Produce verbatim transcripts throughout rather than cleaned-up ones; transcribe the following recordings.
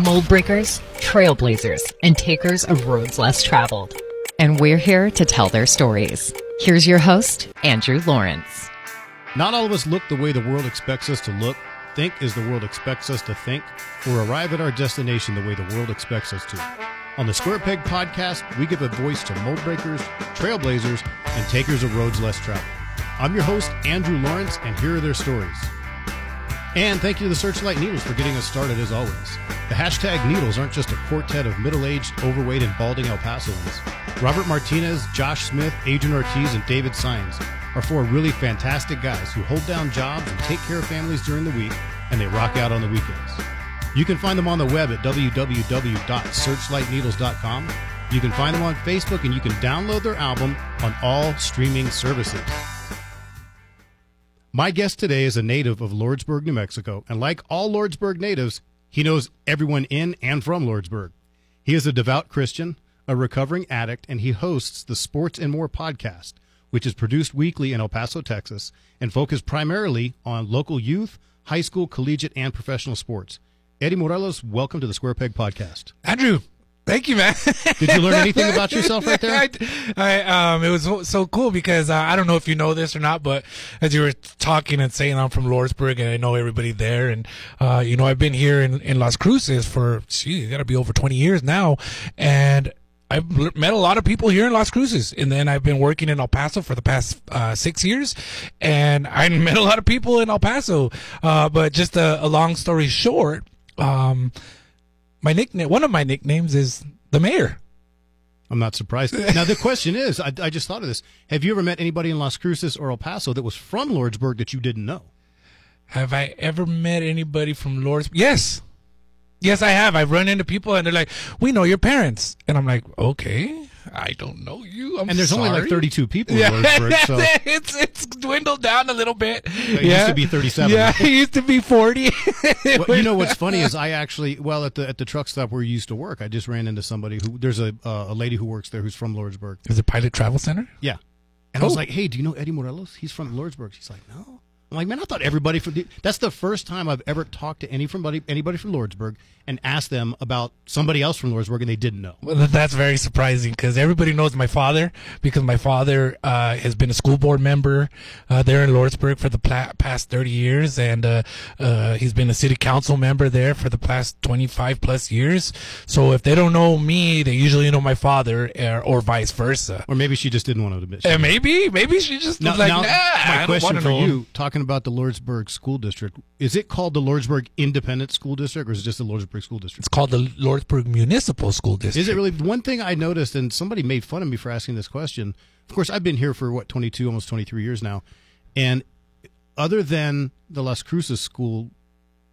mold breakers, trailblazers, and takers of roads less traveled. And we're here to tell their stories. Here's your host, Andrew Lawrence. Not all of us look the way the world expects us to look, think as the world expects us to think, or arrive at our destination the way the world expects us to. On the Square Peg Podcast, we give a voice to mold breakers, trailblazers, and takers of roads less traveled. I'm your host, Andrew Lawrence, and here are their stories. And thank you to the Searchlight Needles for getting us started, as always. The hashtag Needles aren't just a quartet of middle-aged, overweight, and balding El Pasoans. Robert Martinez, Josh Smith, Adrian Ortiz, and David Sines are four really fantastic guys who hold down jobs and take care of families during the week, and they rock out on the weekends. You can find them on the web at w w w dot searchlight needles dot com. You can find them on Facebook, and you can download their album on all streaming services. My guest today is a native of Lordsburg, New Mexico, and like all Lordsburg natives, he knows everyone in and from Lordsburg. He is a devout Christian, a recovering addict, and he hosts the Sports and More podcast, which is produced weekly in El Paso, Texas, and focused primarily on local youth, high school, collegiate, and professional sports. Eddie Morelos, welcome to the Square Peg Podcast. Andrew, thank you, man. Did you learn anything about yourself right there? I, I, um, it was so, so cool because uh, I don't know if you know this or not, but as you were talking and saying, I'm from Lordsburg and I know everybody there. And, uh, you know, I've been here in, in Las Cruces for, gee, it's got to be over twenty years now. And I've met a lot of people here in Las Cruces, and then I've been working in El Paso for the past uh, six years, and I met a lot of people in El Paso. Uh, but just a, a long story short, um, my nickname, one of my nicknames is the mayor. I'm not surprised. Now the question is, I, I just thought of this: have you ever met anybody in Las Cruces or El Paso that was from Lordsburg that you didn't know? Have I ever met anybody from Lordsburg? Yes. Yes, I have. I've run into people, and they're like, "We know your parents," and I'm like, "Okay, I don't know you." I'm and there's sorry. Only like thirty-two people in Lordsburg, so it's it's dwindled down a little bit. It yeah. used to be thirty-seven. Yeah, it used to be forty. Well, you know what's funny is I actually, well, at the at the truck stop where you used to work, I just ran into somebody who there's a uh, a lady who works there who's from Lordsburg. Is it Pilot Travel Center? Yeah, and oh. I was like, "Hey, do you know Eddie Morelos? He's from Lordsburg." She's like, "No." I'm like, man, I thought everybody from the, that's the first time I've ever talked to any from anybody, anybody from Lordsburg and asked them about somebody else from Lordsburg, and they didn't know. Well, that's very surprising because everybody knows my father because my father uh, has been a school board member uh, there in Lordsburg for the pla- past thirty years, and uh, uh, he's been a city council member there for the past twenty-five plus years. So if they don't know me, they usually know my father, or, or vice versa. Or maybe she just didn't want to admit. Uh, maybe, maybe she just now, was like, now, nah, my I question don't for know. You talking about the Lordsburg School District. Is it called the Lordsburg Independent School District, or is it just the Lordsburg School District? It's called the Lordsburg Municipal School District. Is it really? One thing I noticed, and somebody made fun of me for asking this question. Of course, I've been here for, what, twenty-two, almost twenty-three years now. And other than the Las Cruces School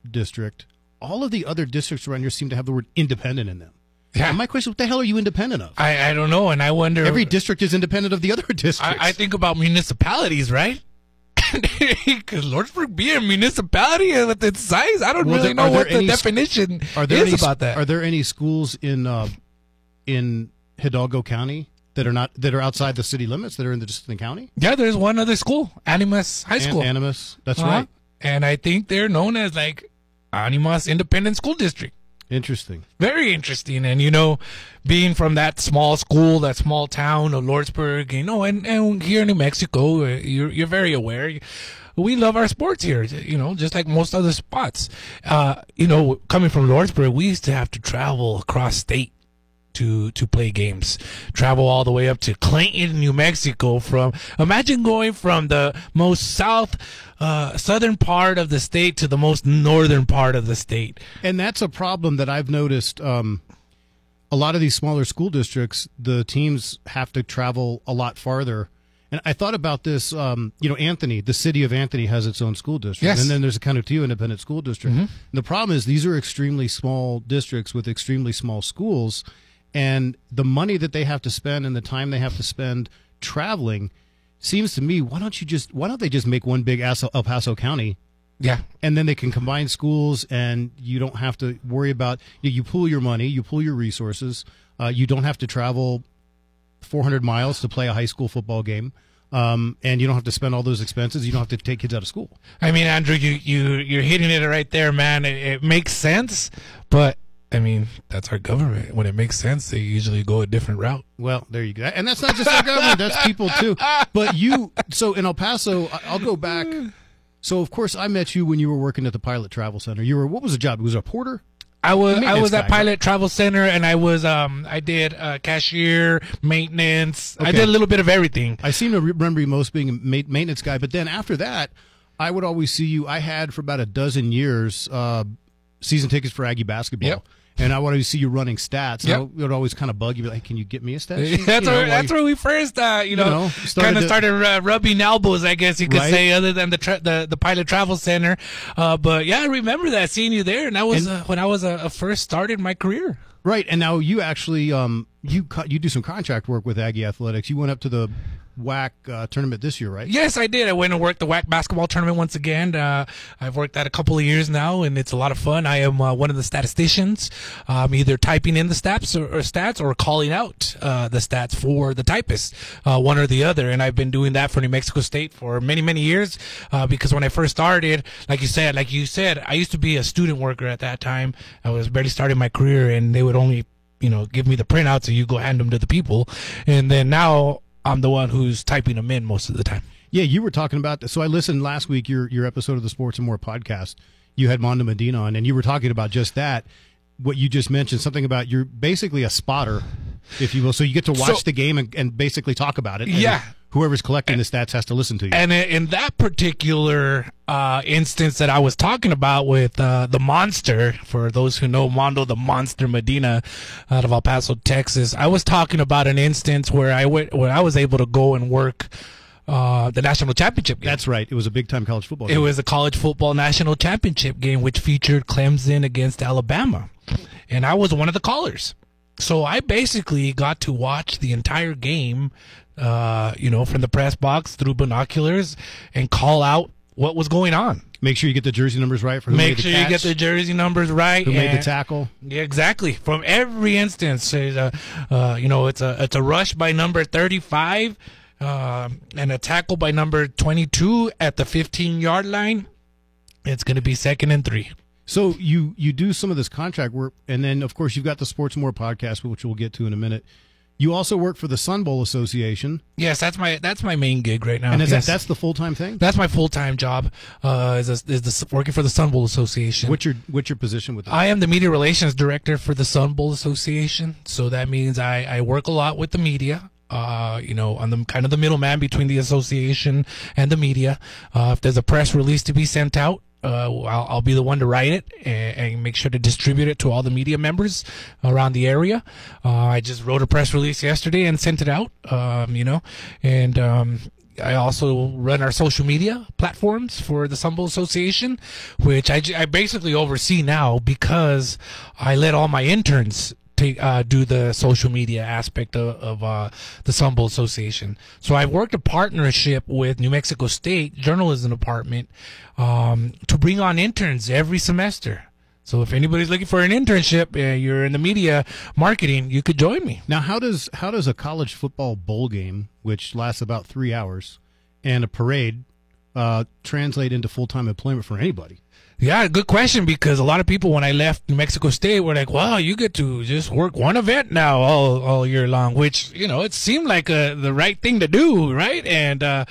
District, all of the other districts around here seem to have the word independent in them. Yeah. My question, what the hell are you independent of? I, I don't know, and I wonder. Every district is independent of the other districts. I, I think about municipalities, right? Could Lordsburg be a municipality with its size? I don't well, really know what the any, definition are there is any, about that. Are there any schools in uh, in Hidalgo County that are not that are outside the city limits that are in the just in the county? Yeah, there's one other school, Animas High School. An- Animas, that's uh-huh. right. And I think they're known as like Animas Independent School District. Interesting. Very interesting. And, you know, being from that small school, that small town of Lordsburg, you know, and, and here in New Mexico, you're, you're very aware. We love our sports here, you know, just like most other spots. Uh, you know, coming from Lordsburg, we used to have to travel across state to to play games, travel all the way up to Clayton, New Mexico. From imagine going from the most south uh, southern part of the state to the most northern part of the state. And that's a problem that I've noticed. Um, a lot of these smaller school districts, the teams have to travel a lot farther. And I thought about this, um, you know, Anthony, the city of Anthony has its own school district. Yes. And then there's a Constitution independent school district. Mm-hmm. And the problem is these are extremely small districts with extremely small schools. And the money that they have to spend and the time they have to spend traveling seems to me, why don't you just, why don't they just make one big El Paso County? Yeah. And then they can combine schools and you don't have to worry about, you, you pool your money, you pool your resources. Uh, you don't have to travel four hundred miles to play a high school football game. Um, and you don't have to spend all those expenses. You don't have to take kids out of school. I mean, Andrew, you, you, you're hitting it right there, man. It, it makes sense, but I mean, that's our government. When it makes sense, they usually go a different route. Well, there you go. And that's not just our government. That's people, too. But you – so in El Paso, I'll go back. So, of course, I met you when you were working at the Pilot Travel Center. You were – what was the job? Was it a porter? I was I was at Pilot Travel Center, and I was um I did uh, cashier, maintenance. Okay. I did a little bit of everything. I seem to remember you most being a maintenance guy. But then after that, I would always see you. I had for about a dozen years uh, season tickets for Aggie basketball. Yep. And I wanted to see you running stats. Yep. I would always kind of bug you, like, "Can you get me a stat sheet?" that's you know, where, that's where we first, uh, you know, you know kind of started uh, rubbing elbows, I guess you could right? say, other than the tra- the, the Pilot Travel Center. Uh, but yeah, I remember that seeing you there, and that was and, uh, when I was uh, first started my career. Right, and now you actually um you co- you do some contract work with Aggie Athletics. You went up to the W A C uh, tournament this year, right? Yes, I did. I went and worked the W A C basketball tournament once again. Uh, I've worked that a couple of years now, and it's a lot of fun. I am uh, one of the statisticians, um, either typing in the stats or, or stats or calling out uh, the stats for the typist, uh, one or the other. And I've been doing that for New Mexico State for many, many years uh, because when I first started, like you said, like you said, I used to be a student worker at that time. I was barely starting my career, and they would only, you know, give me the printouts, so you go hand them to the people. And then now I'm the one who's typing them in most of the time. Yeah, you were talking about that. So I listened last week, your your episode of the Sports and More podcast. You had Mondo Medina on, and you were talking about just that, what you just mentioned, something about you're basically a spotter, if you will. So you get to watch so, the game and, and basically talk about it. Yeah. Whoever's collecting the stats has to listen to you. And in that particular uh, instance that I was talking about with uh, the monster, for those who know Mondo, the monster Medina out of El Paso, Texas, I was talking about an instance where I went, where I was able to go and work Uh, the national championship game. That's right. It was a big-time college football game. It was a college football national championship game, which featured Clemson against Alabama. And I was one of the callers. So I basically got to watch the entire game, uh, you know, from the press box through binoculars and call out what was going on. Make sure you get the jersey numbers right. For who Make made sure the catch, you get the jersey numbers right. Who made the tackle? Yeah, exactly. From every instance, a, uh, you know, it's a it's a rush by number thirty-five. Um, and a tackle by number twenty-two at the fifteen-yard line. It's going to be second and three. So you, you do some of this contract work, and then, of course, you've got the Sports More podcast, which we'll get to in a minute. You also work for the Sun Bowl Association. Yes, that's my that's my main gig right now. And is yes. that, that's the full-time thing? That's my full-time job, uh, is, a, is the, working for the Sun Bowl Association. What's your, what's your position with that? I am the media relations director for the Sun Bowl Association, so that means I, I work a lot with the media. Uh, you know, on the kind of the middleman between the association and the media. Uh, if there's a press release to be sent out, uh, I'll, I'll be the one to write it and, and make sure to distribute it to all the media members around the area. Uh, I just wrote a press release yesterday and sent it out. Um, you know, and um, I also run our social media platforms for the Sun Bowl Association, which I, I basically oversee now because I let all my interns Take, uh, do the social media aspect of, of uh, the Sun Bowl Association. So I've worked a partnership with New Mexico State Journalism Department um, to bring on interns every semester. So if anybody's looking for an internship, uh, you're in the media marketing, you could join me. Now, how does how does a college football bowl game, which lasts about three hours, and a parade uh, translate into full-time employment for anybody? Yeah, good question, because a lot of people, when I left New Mexico State, were like, wow, you get to just work one event now all, all year long, which, you know, it seemed like uh, the right thing to do, right? And uh,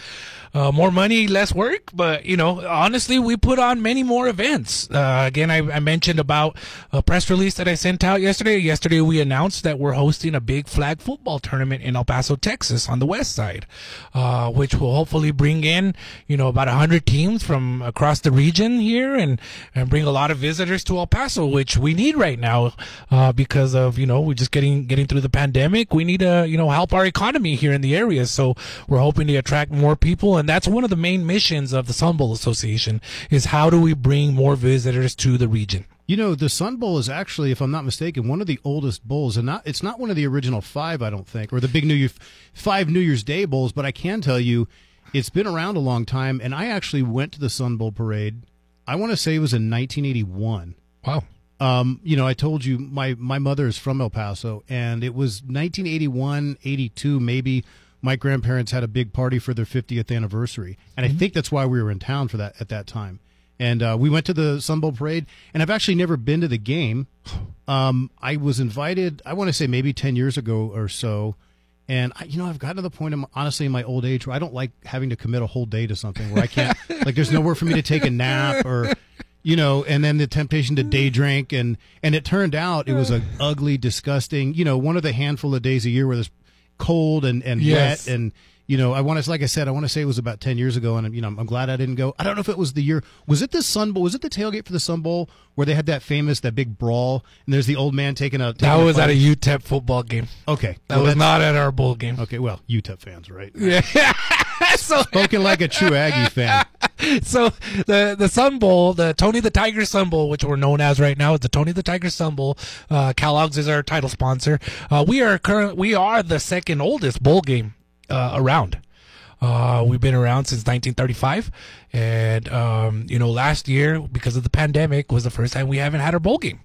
uh, more money, less work. But, you know, honestly, we put on many more events. Uh, again, I, I mentioned about a press release that I sent out yesterday. Yesterday, we announced that we're hosting a big flag football tournament in El Paso, Texas, on the west side, uh, which will hopefully bring in, you know, about one hundred teams from across the region here. And And bring a lot of visitors to El Paso, which we need right now uh, because of, you know, we're just getting getting through the pandemic. We need to, you know, help our economy here in the area. So we're hoping to attract more people. And that's one of the main missions of the Sun Bowl Association is how do we bring more visitors to the region? You know, the Sun Bowl is actually, if I'm not mistaken, one of the oldest bowls. And not it's not one of the original five, I don't think, or the big New Year, five New Year's Day bowls. But I can tell you it's been around a long time. And I actually went to the Sun Bowl parade. I want to say it was in nineteen eighty-one. Wow. Um, you know, I told you my, my mother is from El Paso, and it was nineteen eighty-one, eighty-two maybe. My grandparents had a big party for their fiftieth anniversary, and mm-hmm. I think that's why we were in town for that at that time. And uh, we went to the Sun Bowl parade, and I've actually never been to the game. Um, I was invited, I want to say maybe ten years ago or so. And, I, you know, I've gotten to the point, of, honestly, in my old age where I don't like having to commit a whole day to something where I can't, like, there's nowhere for me to take a nap or, you know, and then the temptation to day drink. And, and it turned out it was an ugly, disgusting, you know, one of the handful of days a year where there's cold and, and yes. wet and, you know, I want to, like I said, I want to say it was about ten years ago, and, you know, I'm, I'm glad I didn't go. I don't know if it was the year. Was it the Sun Bowl? Was it the tailgate for the Sun Bowl where they had that famous, that big brawl, and there's the old man taking a... Taking that was a at a U T E P football game. Okay. That well, was not at our bowl game. Okay, well, U T E P fans, right? Yeah. so, Spoken like a true Aggie fan. So the the Sun Bowl, the Tony the Tiger Sun Bowl, which we're known as right now, is the Tony the Tiger Sun Bowl. Uh, Kellogg's is our title sponsor. Uh, we are current, we are the second oldest bowl game. Uh, around. Uh, we've been around since nineteen thirty-five. And, um, you know, last year, because of the pandemic, was the first time we haven't had our bowl game.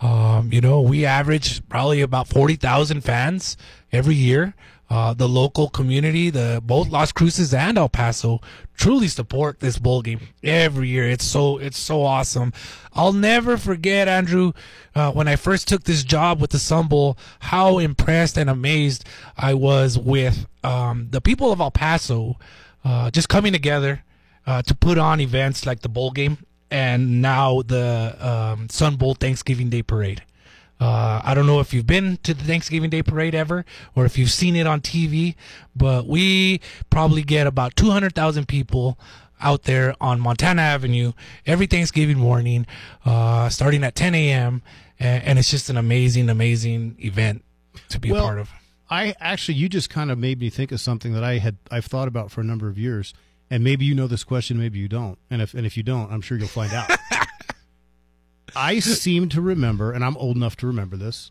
Um, you know, we average probably about forty thousand fans every year. Uh, the local community, the both Las Cruces and El Paso, truly support this bowl game every year. It's so it's so awesome. I'll never forget, Andrew, uh, when I first took this job with the Sun Bowl, how impressed and amazed I was with um, the people of El Paso uh, just coming together uh, to put on events like the bowl game and now the um, Sun Bowl Thanksgiving Day Parade. Uh, I don't know if you've been to the Thanksgiving Day Parade ever or if you've seen it on T V, but we probably get about two hundred thousand people out there on Montana Avenue every Thanksgiving morning, uh, starting at ten a.m., and, and it's just an amazing, amazing event to be well, a part of. I actually, you just kind of made me think of something that I had, I've thought about for a number of years, and maybe you know this question, maybe you don't, and if and if you don't, I'm sure you'll find out. I seem to remember, and I'm old enough to remember this,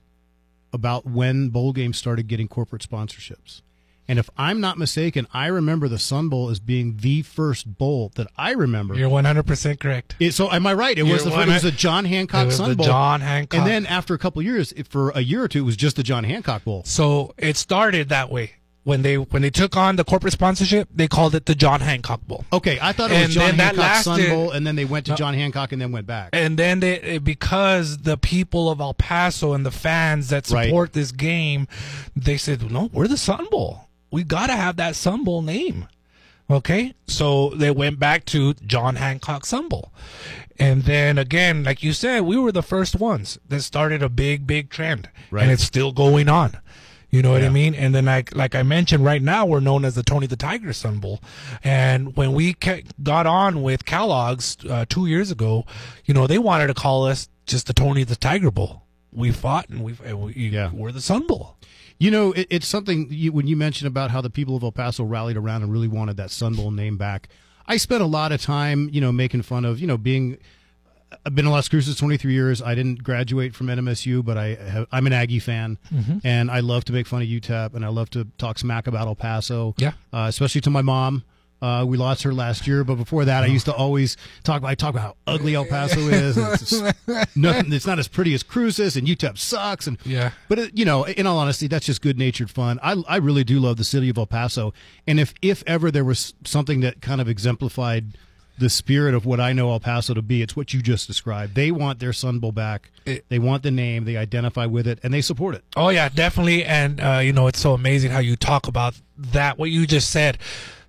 about when bowl games started getting corporate sponsorships. And if I'm not mistaken, I remember the Sun Bowl as being the first bowl that I remember. You're one hundred percent correct. It, so am I right? It You're was the first, it was a John Hancock it was Sun the Bowl. John Hancock. And then after a couple of years, it, for a year or two, it was just the John Hancock Bowl. So it started that way. When they when they took on the corporate sponsorship, they called it the John Hancock Bowl. Okay, I thought it was John Hancock Sun Bowl, and then they went to John Hancock and then went back. And then they, because the people of El Paso and the fans that support this game, they said, no, we're the Sun Bowl. We got to have that Sun Bowl name. Okay, so they went back to John Hancock Sun Bowl. And then again, like you said, we were the first ones that started a big, big trend. Right. And it's still going on. You know what yeah. I mean? And then, like, like I mentioned, right now we're known as the Tony the Tiger Sun Bowl. And when we kept, got on with Kellogg's uh, two years ago, you know, they wanted to call us just the Tony the Tiger Bowl. We fought, and, we've, and we yeah. we're the Sun Bowl. You know, it, it's something you, when you mentioned about how the people of El Paso rallied around and really wanted that Sun Bowl name back. I spent a lot of time, you know, making fun of, you know, being – I've been in Las Cruces twenty-three years. I didn't graduate from N M S U, but I have, I'm an Aggie fan, mm-hmm. and I love to make fun of U T E P, and I love to talk smack about El Paso, yeah. uh, especially to my mom. Uh, we lost her last year, but before that, oh. I used to always talk about, I talk about how ugly El Paso is. And it's, just, nothing, it's not as pretty as Cruces, and U T E P sucks. And yeah. But, it, you know, in all honesty, that's just good-natured fun. I, I really do love the city of El Paso, and if, if ever there was something that kind of exemplified the spirit of what I know El Paso to be, it's what you just described. They want their Sun Bowl back. It, they want the name. They identify with it, and they support it. Oh, yeah, definitely. And, uh, you know, it's so amazing how you talk about that, what you just said.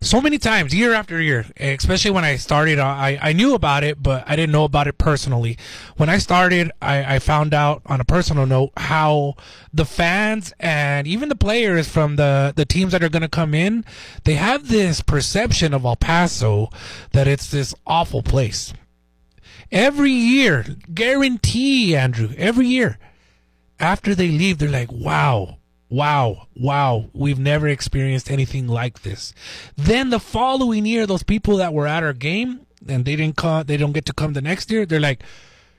So many times, year after year, especially when I started, I, I knew about it, but I didn't know about it personally. When I started, I, I found out on a personal note how the fans and even the players from the, the teams that are going to come in, they have this perception of El Paso that it's this awful place. Every year, guarantee, Andrew, every year, after they leave, they're like, wow. Wow, wow, we've never experienced anything like this. Then the following year, those people that were at our game and they didn't come, they don't get to come the next year, they're like,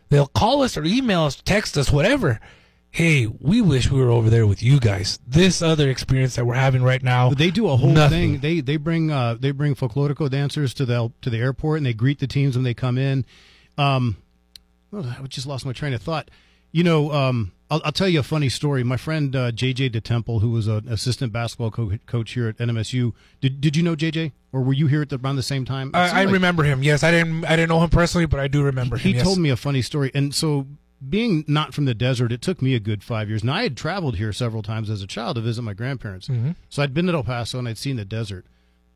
they'll call us or email us, text us, whatever. Hey, we wish we were over there with you guys. This other experience that we're having right now. They do a whole nothing. thing. They they bring uh, they bring folklorico dancers to the to the airport and they greet the teams when they come in. Um, well, I just lost my train of thought. You know, um, I'll, I'll tell you a funny story. My friend uh, J J DeTemple, who was an assistant basketball co- coach here at N M S U, did did you know J J, or were you here at the, around the same time? I, I like, remember him. Yes, I didn't I didn't know him personally, but I do remember he, him. He yes. told me a funny story, and so being not from the desert, it took me a good five years. Now I had traveled here several times as a child to visit my grandparents, mm-hmm. so I'd been to El Paso and I'd seen the desert.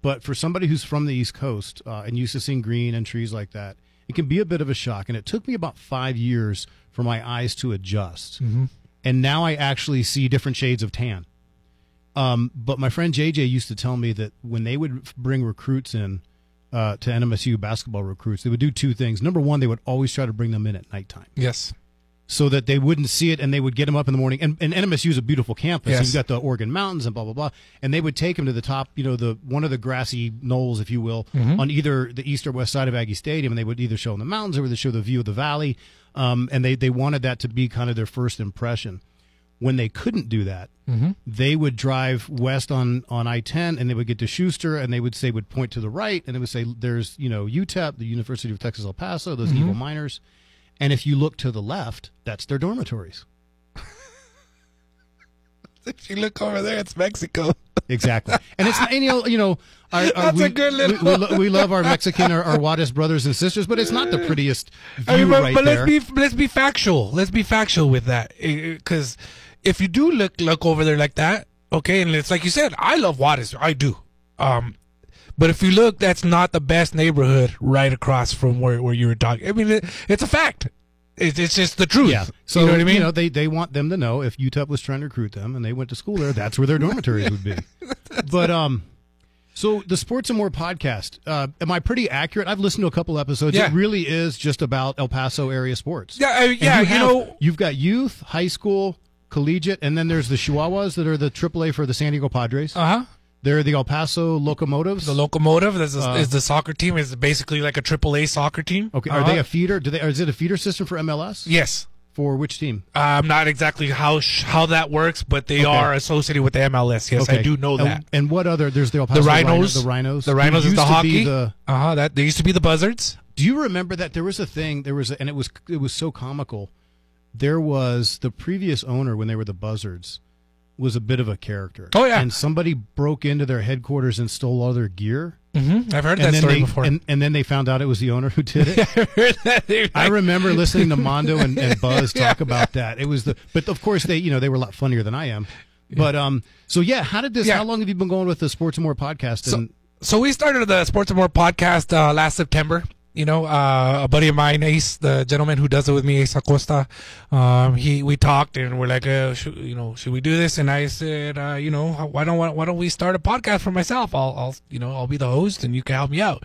But for somebody who's from the East Coast uh, and used to seeing green and trees like that, it can be a bit of a shock. And it took me about five years for my eyes to adjust. Mm-hmm. And now I actually see different shades of tan. Um, but my friend J J used to tell me that when they would bring recruits in uh, to N M S U, basketball recruits, they would do two things. Number one, they would always try to bring them in at nighttime. Yes. So that they wouldn't see it, and they would get them up in the morning. And, and N M S U is a beautiful campus. Yes. You've got the Oregon Mountains and blah, blah, blah. And they would take them to the top, you know, the one of the grassy knolls, if you will, mm-hmm. on either the east or west side of Aggie Stadium. And they would either show them the mountains or they show the view of the valley. Um, and they, they wanted that to be kind of their first impression. When they couldn't do that, mm-hmm. they would drive west on, on I ten, and they would get to Schuster, and they would say, would point to the right, and they would say, there's, you know, U T E P, the University of Texas El Paso, those mm-hmm. evil miners. And if you look to the left, that's their dormitories. If you look over there, it's Mexico. Exactly. And it's not, and you know, you know our, our, that's we, a good little... We, we, lo- we love our Mexican, our, our Juarez brothers and sisters, but it's not the prettiest view I mean, but, right but there. But let's be, let's be factual. Let's be factual with that. Because if you do look, look over there like that, okay, and it's like you said, I love Juarez. I do. Um But if you look, that's not the best neighborhood right across from where, where you were talking. I mean, it, it's a fact. It, it's just the truth. Yeah. So, you know what I mean? You know, they, they want them to know if U T E P was trying to recruit them and they went to school there, that's where their dormitories would be. But um, so the Sports and More podcast, uh, am I pretty accurate? I've listened to a couple episodes. Yeah. It really is just about El Paso area sports. Yeah, I, yeah. You, have, you know, you've got youth, high school, collegiate, and then there's the Chihuahuas that are the triple A for the San Diego Padres. Uh huh. They're the El Paso Locomotives. The Locomotive is, uh, is the soccer team. It's basically like a triple A soccer team. Okay. Are uh-huh. they a feeder? Do they? Or is it a feeder system for M L S? Yes. For which team? I'm um, not exactly how sh- how that works, but they okay. are associated with the M L S. Yes, okay. I do know that. And, and what other? There's the El Paso the Rhinos. The Rhinos. The Rhinos is the hockey. The, uh-huh, that, they used to be the Buzzards. Do you remember that? There was a thing. There was, a, and it was it was so comical. There was the previous owner when they were the Buzzards. Was a bit of a character. Oh, yeah. And somebody broke into their headquarters and stole all their gear. Mm-hmm. I've heard and that story they, before. And, and then they found out it was the owner who did it. I heard that. Like... I remember listening to Mondo and, and Buzz talk yeah. about that. It was the, but of course they, you know, they were a lot funnier than I am. Yeah. But um, so yeah, how did this? Yeah. How long have you been going with the Sports and More podcast? And... So, so we started the Sports and More podcast uh, last September. You know, uh, a buddy of mine, Ace, the gentleman who does it with me, Ace Acosta, um, he, we talked and we're like, uh, should, you know, should we do this? And I said, uh, you know, why don't, why don't we start a podcast for myself? I'll, I'll, you know, I'll be the host and you can help me out.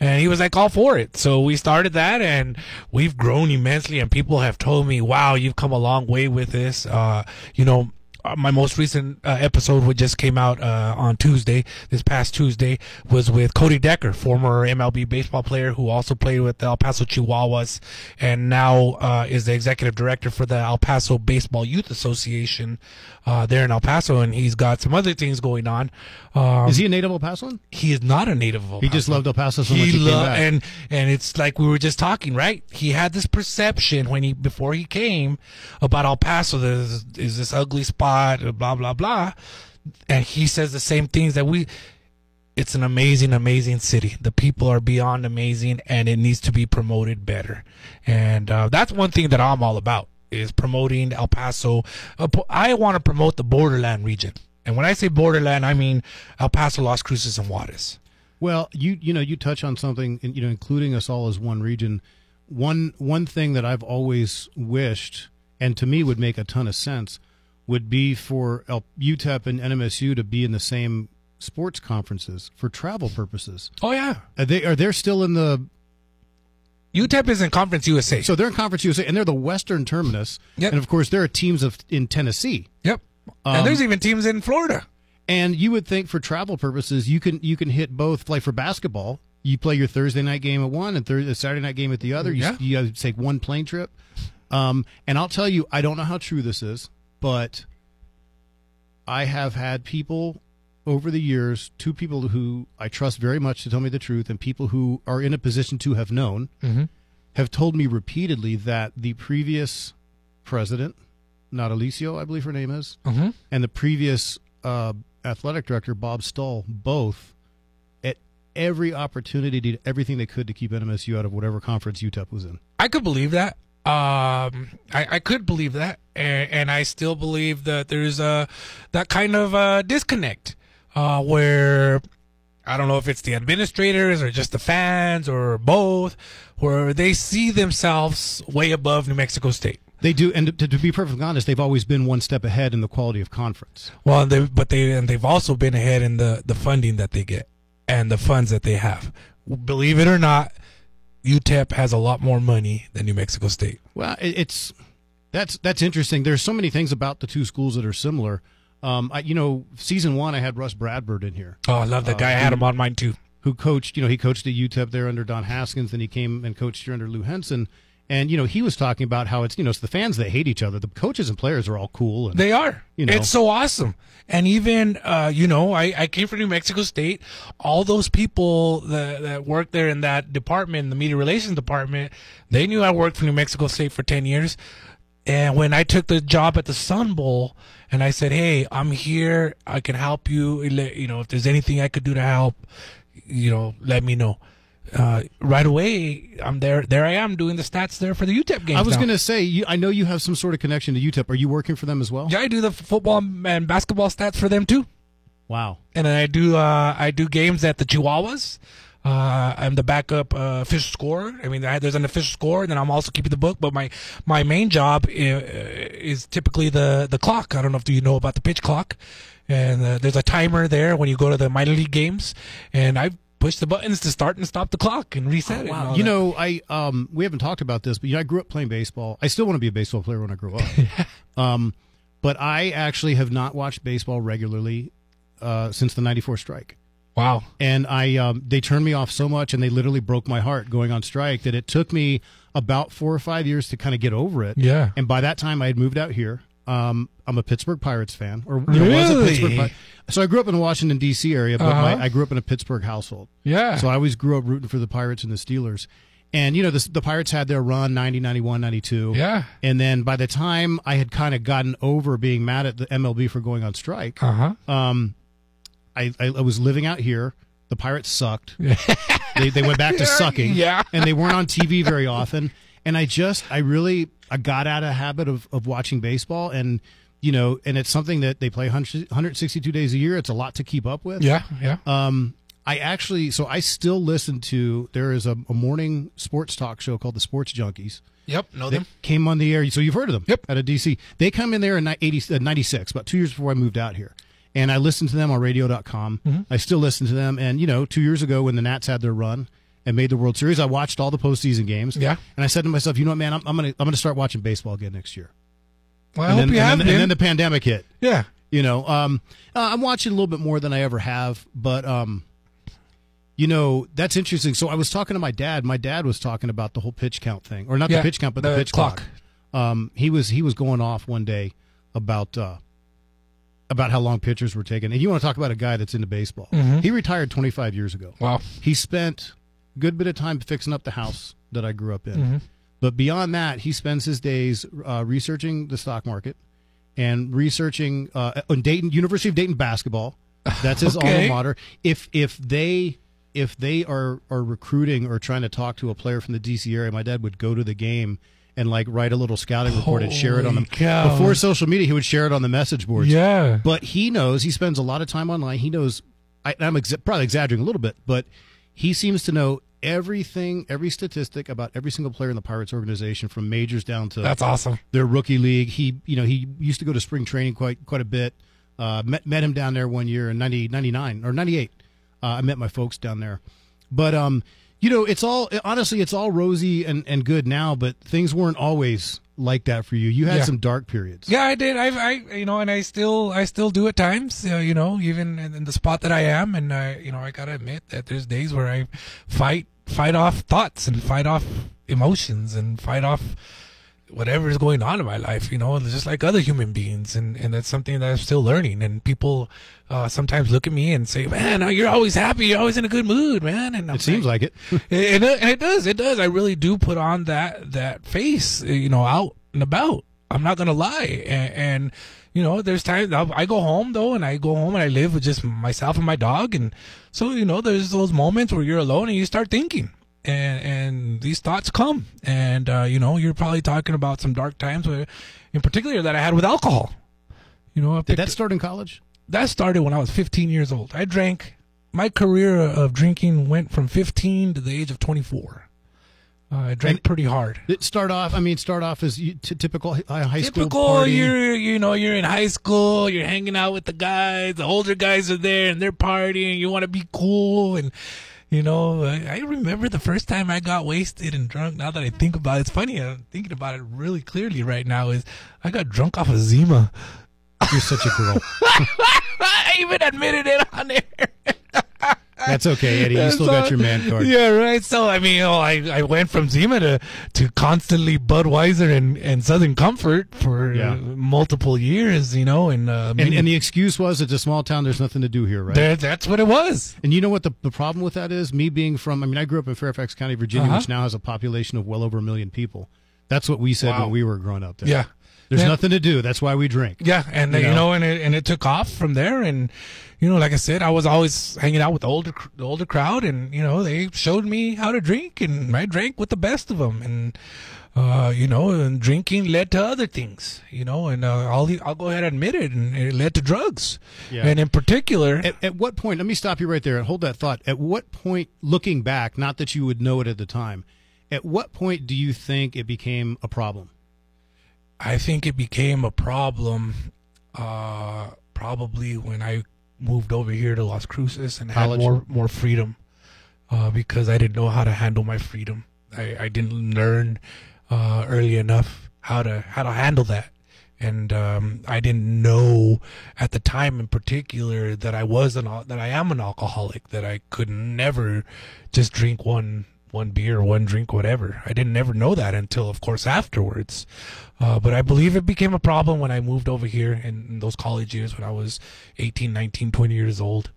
And he was like, all for it. So we started that and we've grown immensely and people have told me, wow, you've come a long way with this. Uh, you know, my most recent uh, episode, which just came out uh, on Tuesday, this past Tuesday, was with Cody Decker, former M L B baseball player who also played with the El Paso Chihuahuas and now uh, is the executive director for the El Paso Baseball Youth Association uh, there in El Paso, and he's got some other things going on. Um, is he a native El Pasoan? He is not a native of El Paso. He just loved El Paso so much he, he came lo- back. And, and it's like we were just talking, right? He had this perception when he before he came about El Paso, there's, is this ugly spot, blah blah blah, and he says the same things that we. It's an amazing, amazing city. The people are beyond amazing, and it needs to be promoted better. And uh, that's one thing that I'm all about is promoting El Paso. I want to promote the borderland region, and when I say borderland, I mean El Paso, Las Cruces, and Juarez. Well, you you know you touch on something, you know, including us all as one region. One one thing that I've always wished, and to me would make a ton of sense. Would be for U T E P and N M S U to be in the same sports conferences for travel purposes. Oh, yeah. Are they are they still in the... U T E P is in Conference U S A. So they're in Conference U S A, and they're the Western terminus. Yep. And, of course, there are teams of in Tennessee. Yep. Um, and there's even teams in Florida. And you would think for travel purposes, you can you can hit both. Like for basketball, you play your Thursday night game at one and Thursday Saturday night game at the other. You, yeah. you have to take one plane trip. Um, and I'll tell you, I don't know how true this is. But I have had people over the years, two people who I trust very much to tell me the truth and people who are in a position to have known, mm-hmm. have told me repeatedly that the previous president, Natalicio, I believe her name is, mm-hmm. and the previous uh, athletic director, Bob Stull, both at every opportunity did everything they could to keep N M S U out of whatever conference U T E P was in. I could believe that. Um, I, I could believe that, and, and I still believe that there's a, that kind of a disconnect uh, where I don't know if it's the administrators or just the fans or both, where they see themselves way above New Mexico State. They do, and to, to be perfectly honest, they've always been one step ahead in the quality of conference. Well, they, but they and they've also been ahead in the, the funding that they get and the funds that they have. Believe it or not, U T E P has a lot more money than New Mexico State. Well, it's that's that's interesting. There's so many things about the two schools that are similar. Um, I, you know, season one, I had Russ Bradford in here. Oh, I love that uh, guy. I had him on mine too. Who coached? You know, he coached at U T E P there under Don Haskins, then he came and coached here under Lou Henson. And you know, he was talking about how it's you know it's the fans that hate each other. The coaches and players are all cool. And, they are. You know, it's so awesome. And even uh, you know, I, I came from New Mexico State. All those people that, that worked there in that department, the media relations department, they knew I worked for New Mexico State for ten years. And when I took the job at the Sun Bowl, and I said, "Hey, I'm here. I can help you. You know, if there's anything I could do to help, you know, let me know." Uh, right away, I'm there. There I am doing the stats there for the U T E P games. I was going to say, you, I know you have some sort of connection to U T E P. Are you working for them as well? Yeah, I do the football and basketball stats for them too. Wow! And I do, uh, I do games at the Chihuahuas. Uh, I'm the backup uh, official scorer. I mean, I, there's an official scorer, and then I'm also keeping the book. But my, my main job is, is typically the, the clock. I don't know if you know about the pitch clock, and uh, there's a timer there when you go to the minor league games, and I've push the buttons to start and stop the clock and reset oh, wow. it. You that. know, I um, we haven't talked about this, but you know, I grew up playing baseball. I still want to be a baseball player when I grow up. um, but I actually have not watched baseball regularly uh, since the ninety-four strike. Wow. And I um, they turned me off so much, and they literally broke my heart going on strike, that it took me about four or five years to kind of get over it. Yeah. And by that time, I had moved out here. Um, I'm a Pittsburgh Pirates fan, or you know, really? was a Pittsburgh Pir- so I grew up in the Washington D C area, but uh-huh. my, I grew up in a Pittsburgh household. Yeah, so I always grew up rooting for the Pirates and the Steelers. And you know, the, the Pirates had their run ninety, ninety-one, ninety-two. Yeah, and then by the time I had kind of gotten over being mad at the M L B for going on strike, uh huh. Um, I, I I was living out here. The Pirates sucked. they they went back to sucking. Yeah, and they weren't on T V very often. And I just, I really, I got out of habit of, of watching baseball, and, you know, and it's something that they play one hundred sixty-two days a year. It's a lot to keep up with. Yeah, yeah. Um, I actually, so I still listen to, there is a, a morning sports talk show called The Sports Junkies. Yep, know them. Came on the air, so you've heard of them. Yep. Out of D C. They come in there in ninety-six, about two years before I moved out here. And I listened to them on radio dot com. Mm-hmm. I still listen to them. And, you know, two years ago when the Nats had their run and made the World Series, I watched all the postseason games. Yeah, and I said to myself, you know what, man, I'm, I'm gonna I'm gonna start watching baseball again next year. Well, I and hope then, you and have. Then, and then the pandemic hit. Yeah, you know, um, uh, I'm watching a little bit more than I ever have, but um, you know, that's interesting. So I was talking to my dad. My dad was talking about the whole pitch count thing, or not yeah, the pitch count, but the, the pitch clock. clock. Um, he was he was going off one day about uh, about how long pitchers were taking. And you want to talk about a guy that's into baseball? Mm-hmm. He retired twenty-five years ago. Wow. He spent good bit of time fixing up the house that I grew up in. Mm-hmm. But beyond that, he spends his days uh, researching the stock market and researching uh, on Dayton, University of Dayton basketball. That's his okay. alma mater. If if they if they are, are recruiting or trying to talk to a player from the D C area, my dad would go to the game and like write a little scouting report Holy and share it on them. Cow. Before social media, he would share it on the message boards. Yeah. But he knows, he spends a lot of time online. He knows, I, I'm exa- probably exaggerating a little bit, but he seems to know everything, every statistic about every single player in the Pirates organization, from majors down to that's awesome. Their rookie league. He, you know, he used to go to spring training quite, quite a bit. Uh, met met him down there one year in ninety, ninety-nine or ninety-eight. Uh, I met my folks down there, but um, you know, it's all honestly, it's all rosy and, and good now. But things weren't always like that for you. You had yeah. some dark periods. Yeah, I did. I, I, you know, and I still, I still do at times. Uh, you know, even in, in the spot that I am, and I, you know, I gotta admit that there's days where I fight. fight off thoughts and fight off emotions and fight off whatever is going on in my life, you know, just like other human beings. And, and that's something that I'm still learning. And people uh, sometimes look at me and say, man, you're always happy. You're always in a good mood, man. And I'm it seems like, like it. and, and it does. It does. I really do put on that, that face, you know, out and about. I'm not going to lie. And, and, you know, there's times I go home, though, and I go home and I live with just myself and my dog. And so, you know, there's those moments where you're alone and you start thinking. And, and these thoughts come. And, uh, you know, you're probably talking about some dark times, where, in particular, that I had with alcohol. You know, did that start in college? That started when I was fifteen years old. I drank. My career of drinking went from fifteen to the age of twenty-four. Uh, I drank and pretty hard. It start off, I mean, start off as t- typical high typical, school Typical, you're, you know, you're in high school, you're hanging out with the guys, the older guys are there, and they're partying, you want to be cool, and, you know, I, I remember the first time I got wasted and drunk. Now that I think about it, it's funny, I'm thinking about it really clearly right now, is I got drunk off of Zima. You're such a girl. I even admitted it on air. That's okay, Eddie. You still so, got your man card. Yeah, right. So, I mean, you know, I, I went from Zima to, to constantly Budweiser and, and Southern Comfort for yeah. uh, multiple years, you know. And, uh, and and the excuse was, it's a small town, there's nothing to do here, right? There, that's what it was. And you know what the, the problem with that is? Me being from, I mean, I grew up in Fairfax County, Virginia, uh-huh. which now has a population of well over a million people. That's what we said wow. when we were growing up there. Yeah. There's yeah. nothing to do. That's why we drink. Yeah, and you know, you know and, it, and it took off from there. And, you know, like I said, I was always hanging out with the older, the older crowd. And, you know, they showed me how to drink. And I drank with the best of them. And, uh, you know, and drinking led to other things, you know. And uh, I'll, I'll go ahead and admit it. And it led to drugs. Yeah. And in particular. At, at what point, let me stop you right there and hold that thought. At what point, looking back, not that you would know it at the time, at what point do you think it became a problem? I think it became a problem uh, probably when I moved over here to Las Cruces and had more, more freedom uh, because I didn't know how to handle my freedom. I, I didn't learn uh, early enough how to how to handle that. And um, I didn't know at the time, in particular, that I was an that I am an alcoholic, that I could never just drink one. one beer, one drink, whatever. I didn't ever know that until, of course, afterwards. Uh, but I believe it became a problem when I moved over here in, in those college years when I was eighteen, nineteen, twenty years old.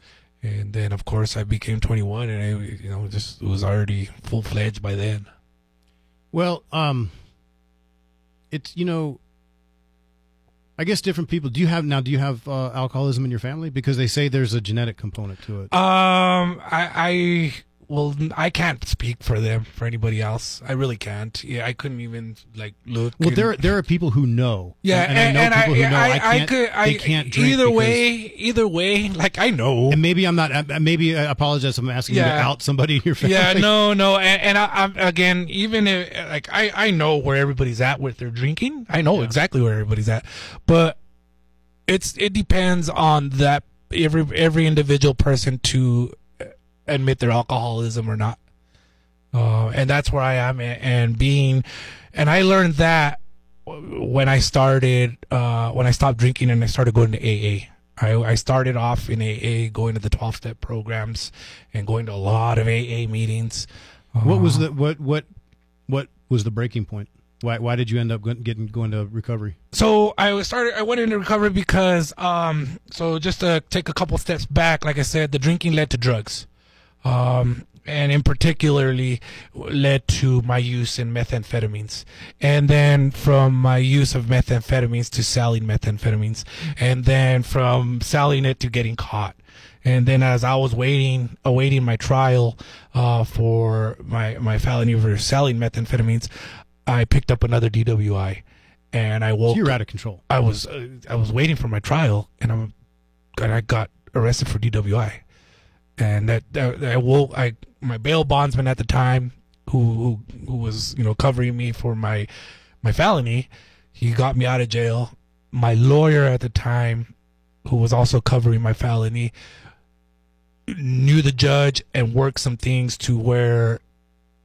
And then, of course, I became twenty-one, and I, you know, just was already full-fledged by then. Well, um, it's, you know, I guess different people. Do you have now? Do you have uh, alcoholism in your family? Because they say there's a genetic component to it. Um, I. I Well, I can't speak for them, for anybody else. I really can't. Yeah, I couldn't even, like, look. Well, and, there, there are people who know. Yeah, and, and, and I know and people I, who know. I, I, I can't, could, I, they can't drink. Either way, either way, like, I know. And maybe I'm not, maybe I apologize if I'm asking yeah. you to out somebody in your family. Yeah, no, no. And, and I, I'm, again, even if, like, I, I know where everybody's at with their drinking. I know yeah. exactly where everybody's at. But it's it depends on that, every every individual person to admit their alcoholism or not, uh, and that's where I am. And, and being, and I learned that when I started, uh, when I stopped drinking and I started going to A A. I, I started off in A A, going to the twelve-step programs and going to a lot of A A meetings. Uh, what was the what what what was the breaking point? Why why did you end up getting going to recovery? So I started. I went into recovery because um. So just to take a couple steps back, like I said, the drinking led to drugs. Um, and in particularly led to my use in methamphetamines, and then from my use of methamphetamines to selling methamphetamines, and then from selling it to getting caught. And then as I was waiting, awaiting my trial, uh, for my, my felony for selling methamphetamines, I picked up another D W I, and I woke. So you're out of control. I was, uh, I was waiting for my trial, and I'm, and I got arrested for D W I. And that, that I woke, I my bail bondsman at the time, who, who who was you know covering me for my my felony, he got me out of jail. My lawyer at the time, who was also covering my felony, knew the judge and worked some things to where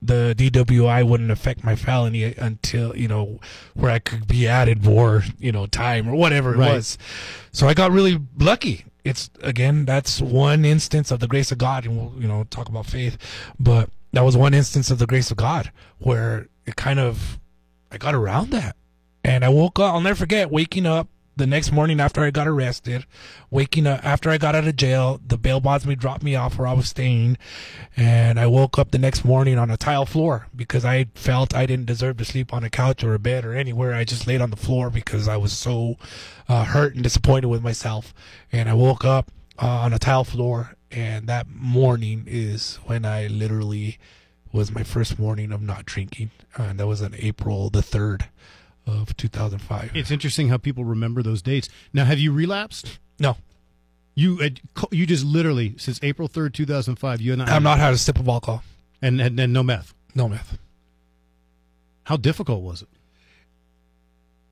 the D W I wouldn't affect my felony until you know where I could be added more you know time or whatever it right. was. So I got really lucky. It's again, that's one instance of the grace of God, and we'll you know talk about faith, but that was one instance of the grace of God where it kind of I got around that, and I woke up. I'll never forget waking up the next morning after I got arrested, waking up after I got out of jail, the bail bondsman dropped me off where I was staying, and I woke up the next morning on a tile floor because I felt I didn't deserve to sleep on a couch or a bed or anywhere. I just laid on the floor because I was so uh, hurt and disappointed with myself. And I woke up uh, on a tile floor, and that morning is when I literally was my first morning of not drinking, uh, and that was on April the third. Of two thousand five. It's interesting how people remember those dates. Now, have you relapsed? No. You had, you just literally, since April third, two thousand five, you and I... I've not had a sip of alcohol. And, and and no meth? No meth. How difficult was it?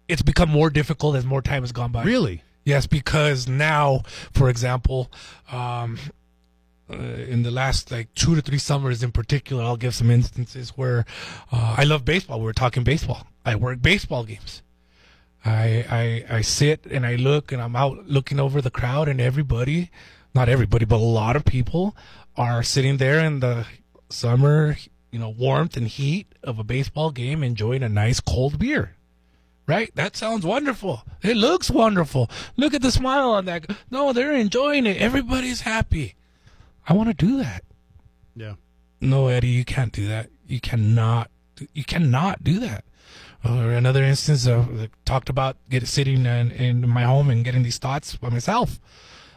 It's become more difficult as more time has gone by. Really? Yes, because now, for example... Um, Uh, in the last like two to three summers in particular, I'll give some instances where uh, I love baseball. We were talking baseball. I work baseball games. I, I I sit and I look, and I'm out looking over the crowd, and everybody, not everybody, but a lot of people are sitting there in the summer, you know, warmth and heat of a baseball game, enjoying a nice cold beer. Right? That sounds wonderful. It looks wonderful. Look at the smile on that. No, they're enjoying it. Everybody's happy. I want to do that. Yeah. No, Eddie, you can't do that. You cannot. You cannot do that. Or another instance, I talked about get, sitting in, in my home and getting these thoughts by myself.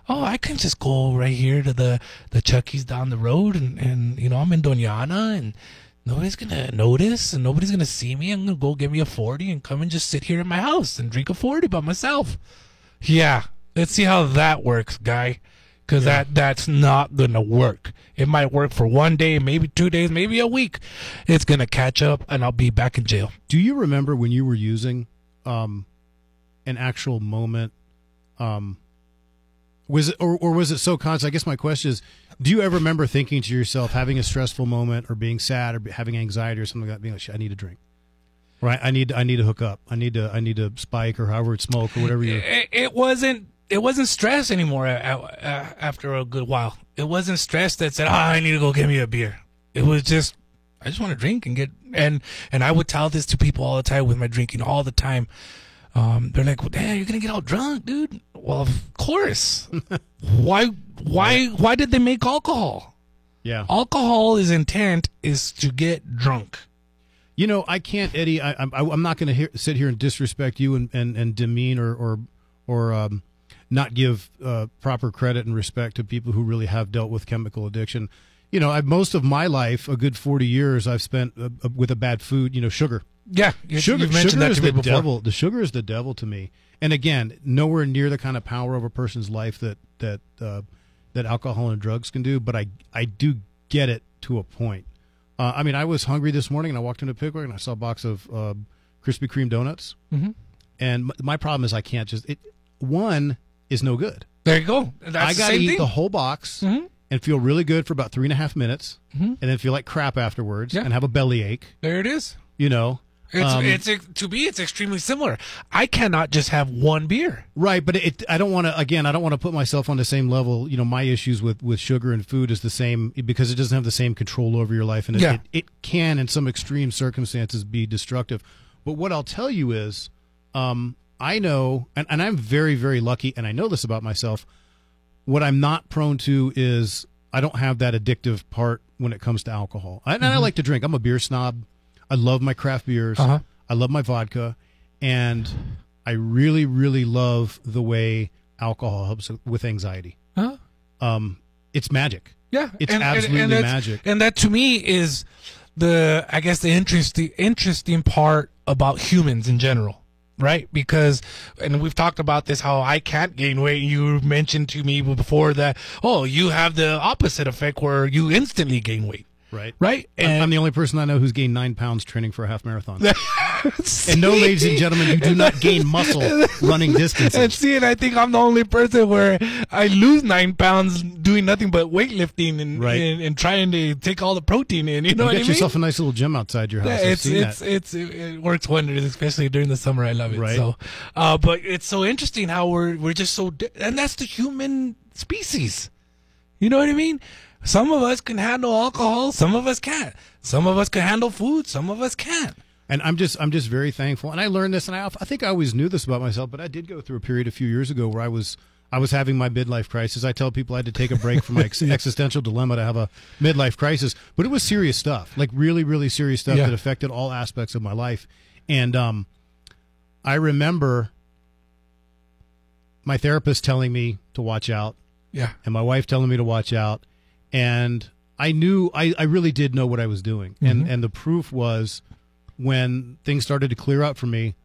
Oh, I can just go right here to the, the Chucky's down the road, and, and you know, I'm in Doñana, and nobody's going to notice, and nobody's going to see me. I'm going to go get me a forty and come and just sit here in my house and drink a forty by myself. Yeah. Let's see how that works, guy. Because yeah. that, that's not going to work. It might work for one day, maybe two days, maybe a week. It's going to catch up, and I'll be back in jail. Do you remember when you were using um, an actual moment? Um, was it, or, or was it so constant? I guess my question is, do you ever remember thinking to yourself, having a stressful moment or being sad or having anxiety or something like that, being like, I need a drink? Right? I need, I need to hook up. I need to, I need to spike or however it smoke or whatever. You. It, it wasn't. It wasn't stress anymore after a good while. It wasn't stress that said, ah, oh, I need to go get me a beer. It was just, I just want to drink and get, and, and I would tell this to people all the time with my drinking all the time. Um, they're like, well, damn, you're going to get all drunk, dude. Well, of course. why, why, why did they make alcohol? Yeah. Alcohol's intent is to get drunk. You know, I can't, Eddie, I, I, I'm not going to sit here and disrespect you and, and, and demean or, or, or, um, not give uh, proper credit and respect to people who really have dealt with chemical addiction. You know, I've, most of my life, a good forty years, I've spent uh, with a bad food, you know, sugar. Yeah. Sugar, you've mentioned sugar that is to me the before. Devil. The sugar is the devil to me. And again, nowhere near the kind of power over a person's life that, that, uh, that alcohol and drugs can do. But I, I do get it to a point. Uh, I mean, I was hungry this morning and I walked into Pickwick and I saw a box of uh, Krispy Kreme donuts. Mm-hmm. And my problem is I can't just, it, one, is no good. There you go. That's I got to eat thing. the whole box mm-hmm. and feel really good for about three and a half minutes mm-hmm. and then feel like crap afterwards yeah. and have a bellyache. There it is. You know. It's, um, it's to me, it's extremely similar. I cannot just have one beer. Right, but it, I don't want to, again, I don't want to put myself on the same level. You know, my issues with, with sugar and food is the same because it doesn't have the same control over your life. And it, yeah. it, it can, in some extreme circumstances, be destructive. But what I'll tell you is... um. I know, and, and I'm very, very lucky, and I know this about myself, what I'm not prone to is I don't have that addictive part when it comes to alcohol. I, mm-hmm. And I like to drink. I'm a beer snob. I love my craft beers. Uh-huh. I love my vodka. And I really, really love the way alcohol helps with anxiety. Huh? Um, it's magic. Yeah. It's and, absolutely and, and magic. And that, to me, is the, I guess, the interest, the interesting part about humans in general. Right, because, and we've talked about this, how I can't gain weight. You mentioned to me before that, oh, you have the opposite effect where you instantly gain weight. Right. Right. And I'm the only person I know who's gained nine pounds training for a half marathon. And no, ladies and gentlemen, you do not gain muscle running distances. And see, and I think I'm the only person where I lose nine pounds doing nothing but weightlifting and right. and, and trying to take all the protein in. You know, you what get I mean? yourself a nice little gym outside your house. Yeah, it's, I've seen it's, that. It's, it works wonders, especially during the summer. I love it. Right. So, uh, but it's so interesting how we're we're just so, di- and that's the human species. You know what I mean? Some of us can handle alcohol. Some of us can't. Some of us can handle food. Some of us can't. And I'm just I'm just very thankful. And I learned this, and I I think I always knew this about myself, but I did go through a period a few years ago where I was I was having my midlife crisis. I tell people I had to take a break from my ex- existential dilemma to have a midlife crisis, but it was serious stuff, like really, really serious stuff yeah. that affected all aspects of my life. And um, I remember my therapist telling me to watch out, yeah, and my wife telling me to watch out, and I knew I I really did know what I was doing, mm-hmm. and and the proof was, when things started to clear up for me,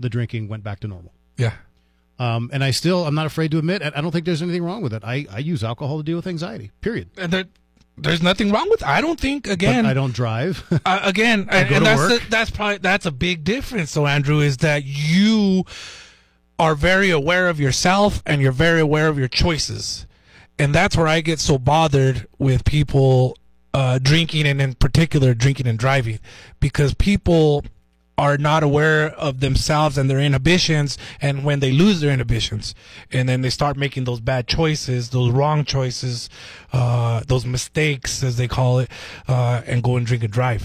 the drinking went back to normal. Yeah. Um, and I still, I'm not afraid to admit, I don't think there's anything wrong with it. I, I use alcohol to deal with anxiety, period. And there, there's nothing wrong with it. I don't think, again. But I don't drive. uh, again, I go and to that's, work. A, that's probably, that's a big difference. So, Andrew, is that you are very aware of yourself and you're very aware of your choices. And that's where I get so bothered with people Uh, drinking, and in particular drinking and driving, because people are not aware of themselves and their inhibitions, and when they lose their inhibitions and then they start making those bad choices, those wrong choices, uh, those mistakes as they call it, uh, and go and drink and drive,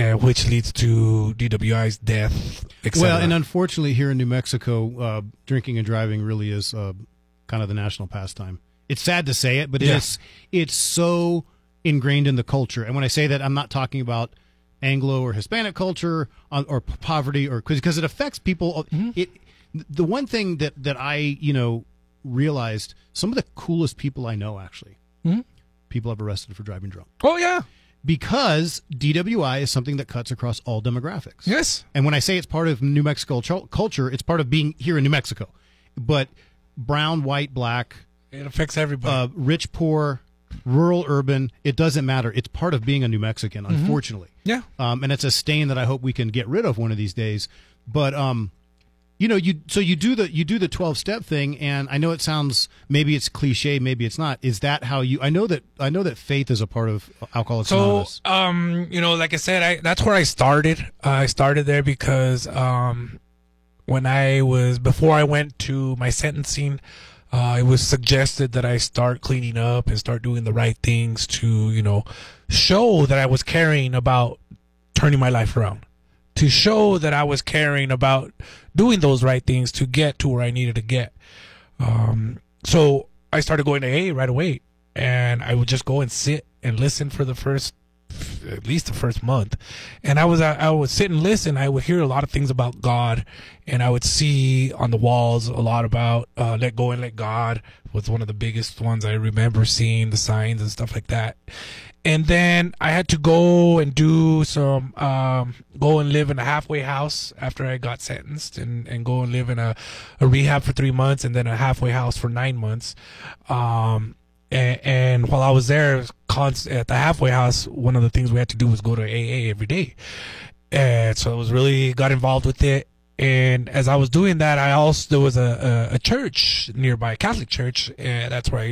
uh, which leads to D W Is, death, et cetera. Well, and unfortunately here in New Mexico, uh, drinking and driving really is uh, kind of the national pastime. It's sad to say it, but yeah. it's it's so ingrained in the culture. And when I say that, I'm not talking about Anglo or Hispanic culture or, or poverty, or because it affects people. Mm-hmm. It the one thing that that I you know realized, some of the coolest people I know actually, mm-hmm. people I've arrested for driving drunk. Oh yeah, because D W I is something that cuts across all demographics. Yes, and when I say it's part of New Mexico culture, it's part of being here in New Mexico. But brown, white, black, it affects everybody. Uh, rich, poor. Rural, urban, it doesn't matter. It's part of being a New Mexican, unfortunately. Mm-hmm. Yeah. Um, and it's a stain that I hope we can get rid of one of these days. But, um, you know, you so you do the you do the twelve-step thing, and I know it sounds, maybe it's cliche, maybe it's not. Is that how you, I know that I know that faith is a part of Alcoholics Anonymous. So, um, you know, like I said, I that's where I started. Uh, I started there because um, when I was, before I went to my sentencing, Uh, it was suggested that I start cleaning up and start doing the right things to, you know, show that I was caring about turning my life around, to show that I was caring about doing those right things to get to where I needed to get. Um, so I started going to A A right away, and I would just go and sit and listen for the first, at least the first month. And I was, I would sit and listen. I would hear a lot of things about God, and I would see on the walls a lot about, uh, let go and let God was one of the biggest ones I remember seeing, the signs and stuff like that. And then I had to go and do some, um, go and live in a halfway house after I got sentenced, and, and go and live in a, a rehab for three months and then a halfway house for nine months. Um, And, and while I was there at the halfway house, one of the things we had to do was go to A A every day. And so I was really got involved with it. And as I was doing that, I also, there was a, a, a church nearby, a Catholic church. And that's where I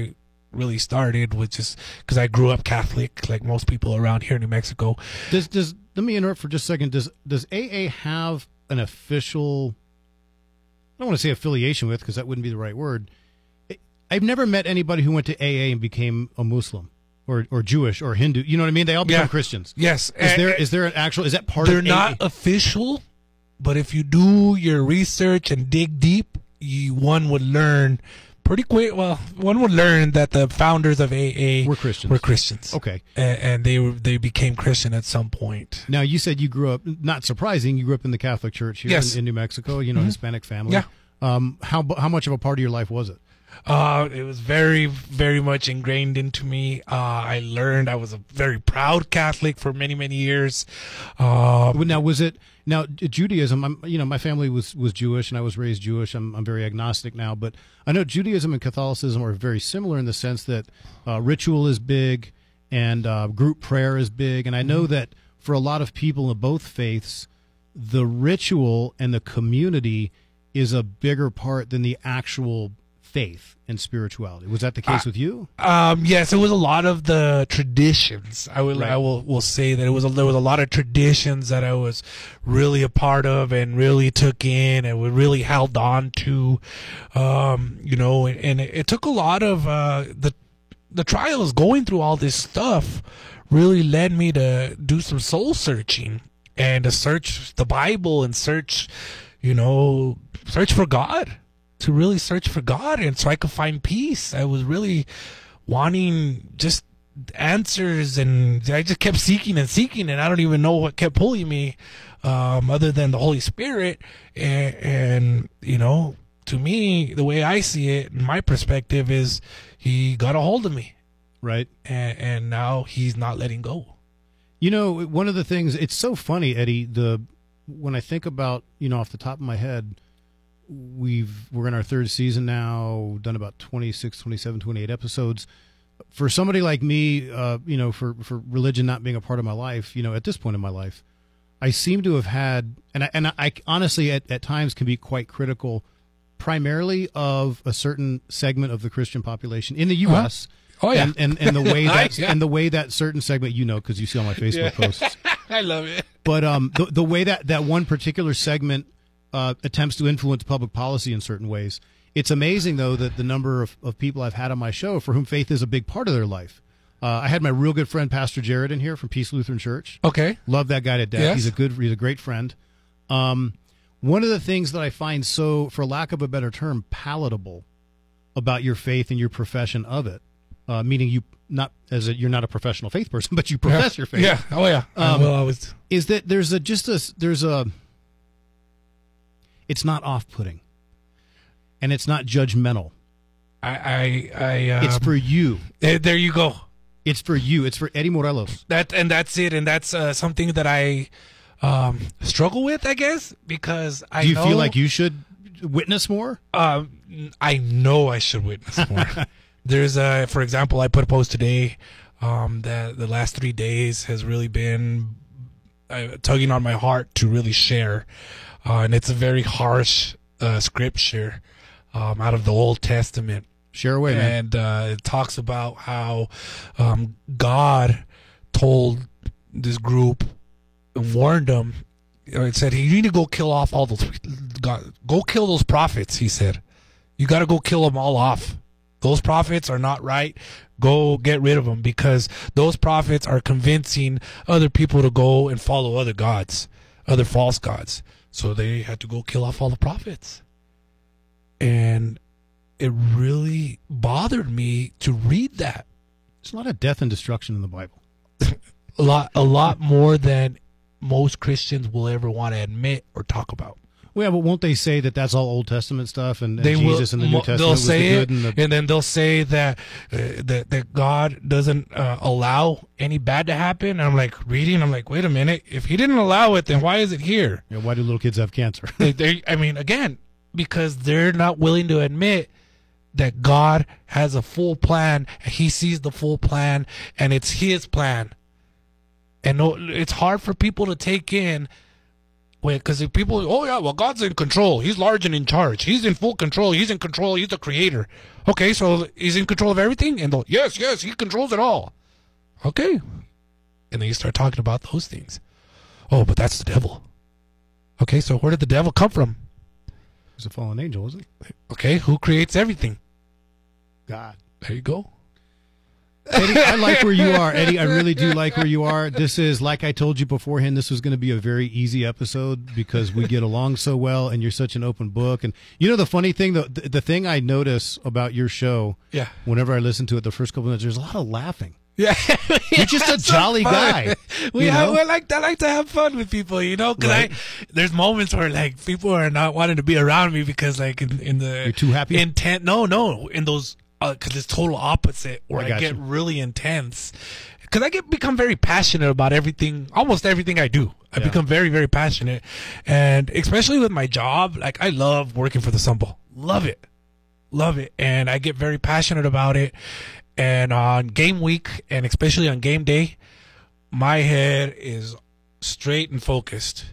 really started, with just because I grew up Catholic, like most people around here in New Mexico. Does, does, let me interrupt for just a second. Does, does A A have an official, I don't want to say affiliation with, because that wouldn't be the right word. I've never met anybody who went to A A and became a Muslim or, or Jewish or Hindu. You know what I mean? They all become yeah. Christians. Yes. Is and, there is there an actual, is that part they're of They're not A A? Official, but if you do your research and dig deep, you, one would learn pretty quick. Well, one would learn that the founders of A A were Christians. Were Christians. Okay. And, and they were, they became Christian at some point. Now, you said you grew up, not surprising, you grew up in the Catholic Church here yes. in, in New Mexico, you know, mm-hmm. Hispanic family. Yeah. Um, how, how much of a part of your life was it? Uh, it was very, very much ingrained into me. Uh, I learned I was a very proud Catholic for many, many years. Uh, now, was it now Judaism? I'm, you know, my family was, was Jewish, and I was raised Jewish. I'm I'm very agnostic now, but I know Judaism and Catholicism are very similar in the sense that uh, ritual is big, and uh, group prayer is big, and I know mm-hmm. that for a lot of people in both faiths, the ritual and the community is a bigger part than the actual faith and spirituality. Was that the case uh, with you? Um, yes, it was a lot of the traditions. I will, right. I will, will say that it was a, there was a lot of traditions that I was really a part of and really took in and we really held on to, um, you know, and, and it, it took a lot of uh, the the trials going through all this stuff really led me to do some soul searching. and to search the Bible and search, you know, search for God, to really search for God, and so I could find peace. I was really wanting just answers, and I just kept seeking and seeking, and I don't even know what kept pulling me, um, other than the Holy Spirit. And, and, you know, to me, the way I see it, my perspective is he got a hold of me. Right. And, and now he's not letting go. You know, one of the things, it's so funny, Eddie, the, when I think about, you know, off the top of my head, we've, we're in our third season now, done about twenty-six, twenty-seven, twenty-eight episodes. For somebody like me, uh, you know, for, for religion not being a part of my life, you know, at this point in my life, I seem to have had, and I, and I honestly at, at times can be quite critical, primarily of a certain segment of the Christian population in the U S Uh-huh. Oh yeah, and, and, and the way that yeah. and the way that certain segment, you know, because you see all my Facebook yeah. posts. I love it. But um, the, the way that that one particular segment uh, attempts to influence public policy in certain ways. It's amazing, though, that the number of, of people I've had on my show for whom faith is a big part of their life. Uh, I had my real good friend, Pastor Jared, in here from Peace Lutheran Church. Okay. Love that guy to death. Yes. He's a good, he's a great friend. Um, one of the things that I find so, for lack of a better term, palatable about your faith and your profession of it, uh, meaning you not as a, you're not a professional faith person, but you profess yeah. your faith. Yeah. Oh yeah. Um, well, I was... Is that there's a just a there's a it's not off-putting. And it's not judgmental. I, I, I um, it's for you. Th- there you go. It's for you. It's for Eddie Morelos. That and that's it. And that's uh, something that I um, struggle with, I guess, because I. Do you know, feel like you should witness more? Um, I know I should witness more. There's a, for example, I put a post today um, that the last three days has really been uh, tugging on my heart to really share, uh, and it's a very harsh uh, scripture. Um, out of the Old Testament. Share away, man. And uh, it talks about how um, God told this group and warned them. It said, hey, you need to go kill off all those, God, go kill those prophets, he said. You got to go kill them all off. Those prophets are not right. Go get rid of them because those prophets are convincing other people to go and follow other gods, other false gods. So they had to go kill off all the prophets. And it really bothered me to read that. There's a lot of death and destruction in the Bible. a lot a lot more than most Christians will ever want to admit or talk about. Well, yeah, but won't they say that that's all Old Testament stuff and, and they Jesus will, and the New Testament they'll was say the good? It, and, the... and then they'll say that uh, that, that God doesn't uh, allow any bad to happen. And I'm like reading, I'm like, wait a minute. If he didn't allow it, then why is it here? Yeah, why do little kids have cancer? they, they, I mean, again... Because they're not willing to admit that God has a full plan, and he sees the full plan, and it's his plan. And no, it's hard for people to take in, because if people, oh yeah, well, God's in control. He's large and in charge. He's in full control. He's in control. He's the creator. Okay, so he's in control of everything? And yes, yes, he controls it all. Okay. And then you start talking about those things. Oh, but that's the devil. Okay, so where did the devil come from? He's a fallen angel, isn't he? Okay, who creates everything? God. There you go. Eddie, I like where you are, Eddie. I really do like where you are. This is, like I told you beforehand, this was going to be a very easy episode because we get along so well, and you're such an open book. And you know the funny thing, the, the, the thing I notice about your show, yeah. whenever I listen to it the first couple of minutes, there's a lot of laughing. Yeah, you're just a jolly guy. We have, I like I like to have fun with people, you know. Because right. I there's moments where like people are not wanting to be around me because like in, in the you're too happy intent. No, no, in those because uh, it's total opposite where I, I get you. really intense. Because I get become very passionate about everything, almost everything I do. I yeah. become very very passionate, and especially with my job. Like I love working for the Sun Bowl, love it, love it, and I get very passionate about it. And on game week, and especially on game day, my head is straight and focused.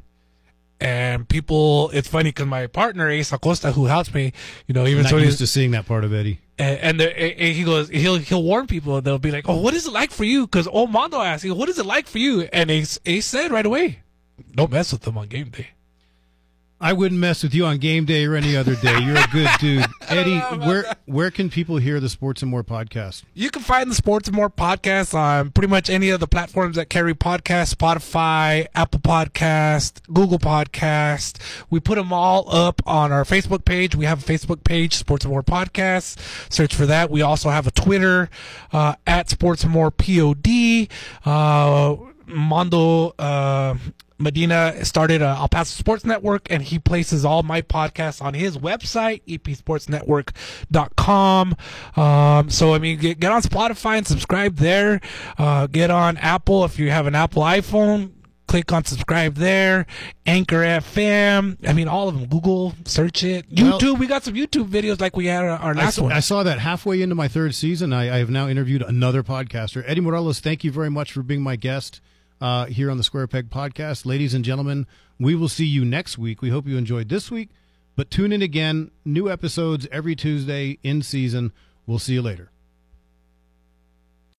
And people, it's funny because my partner, Ace Acosta, who helps me, you know, even so used to seeing that part of Eddie. And, and, the, and he goes, he'll he'll warn people. They'll be like, "Oh, what is it like for you?" Because old Mondo asked, he goes, "What is it like for you?" And Ace, Ace said right away, "Don't mess with them on game day." I wouldn't mess with you on game day or any other day. You're a good dude. Eddie, where that. where can people hear the Sports and More podcast? You can find the Sports and More podcast on pretty much any of the platforms that carry podcasts, Spotify, Apple Podcast, Google Podcast. We put them all up on our Facebook page. We have a Facebook page, Sports and More Podcast. Search for that. We also have a Twitter, uh, at Sports and More P O D. Uh, Mondo uh, Medina started a El Paso Sports Network, and he places all my podcasts on his website, e p sports network dot com. Um, so, I mean, get, get on Spotify and subscribe there. Uh, get on Apple if you have an Apple iPhone. Click on subscribe there. Anchor F M. I mean, all of them. Google, search it. YouTube. Well, we got some YouTube videos like we had our, our last I saw, one. I saw that halfway into my third season. I, I have now interviewed another podcaster. Eddie Morelos, thank you very much for being my guest uh, here on the Square Peg Podcast. Ladies and gentlemen, we will see you next week. We hope you enjoyed this week, but tune in again. New episodes every Tuesday in season. We'll see you later.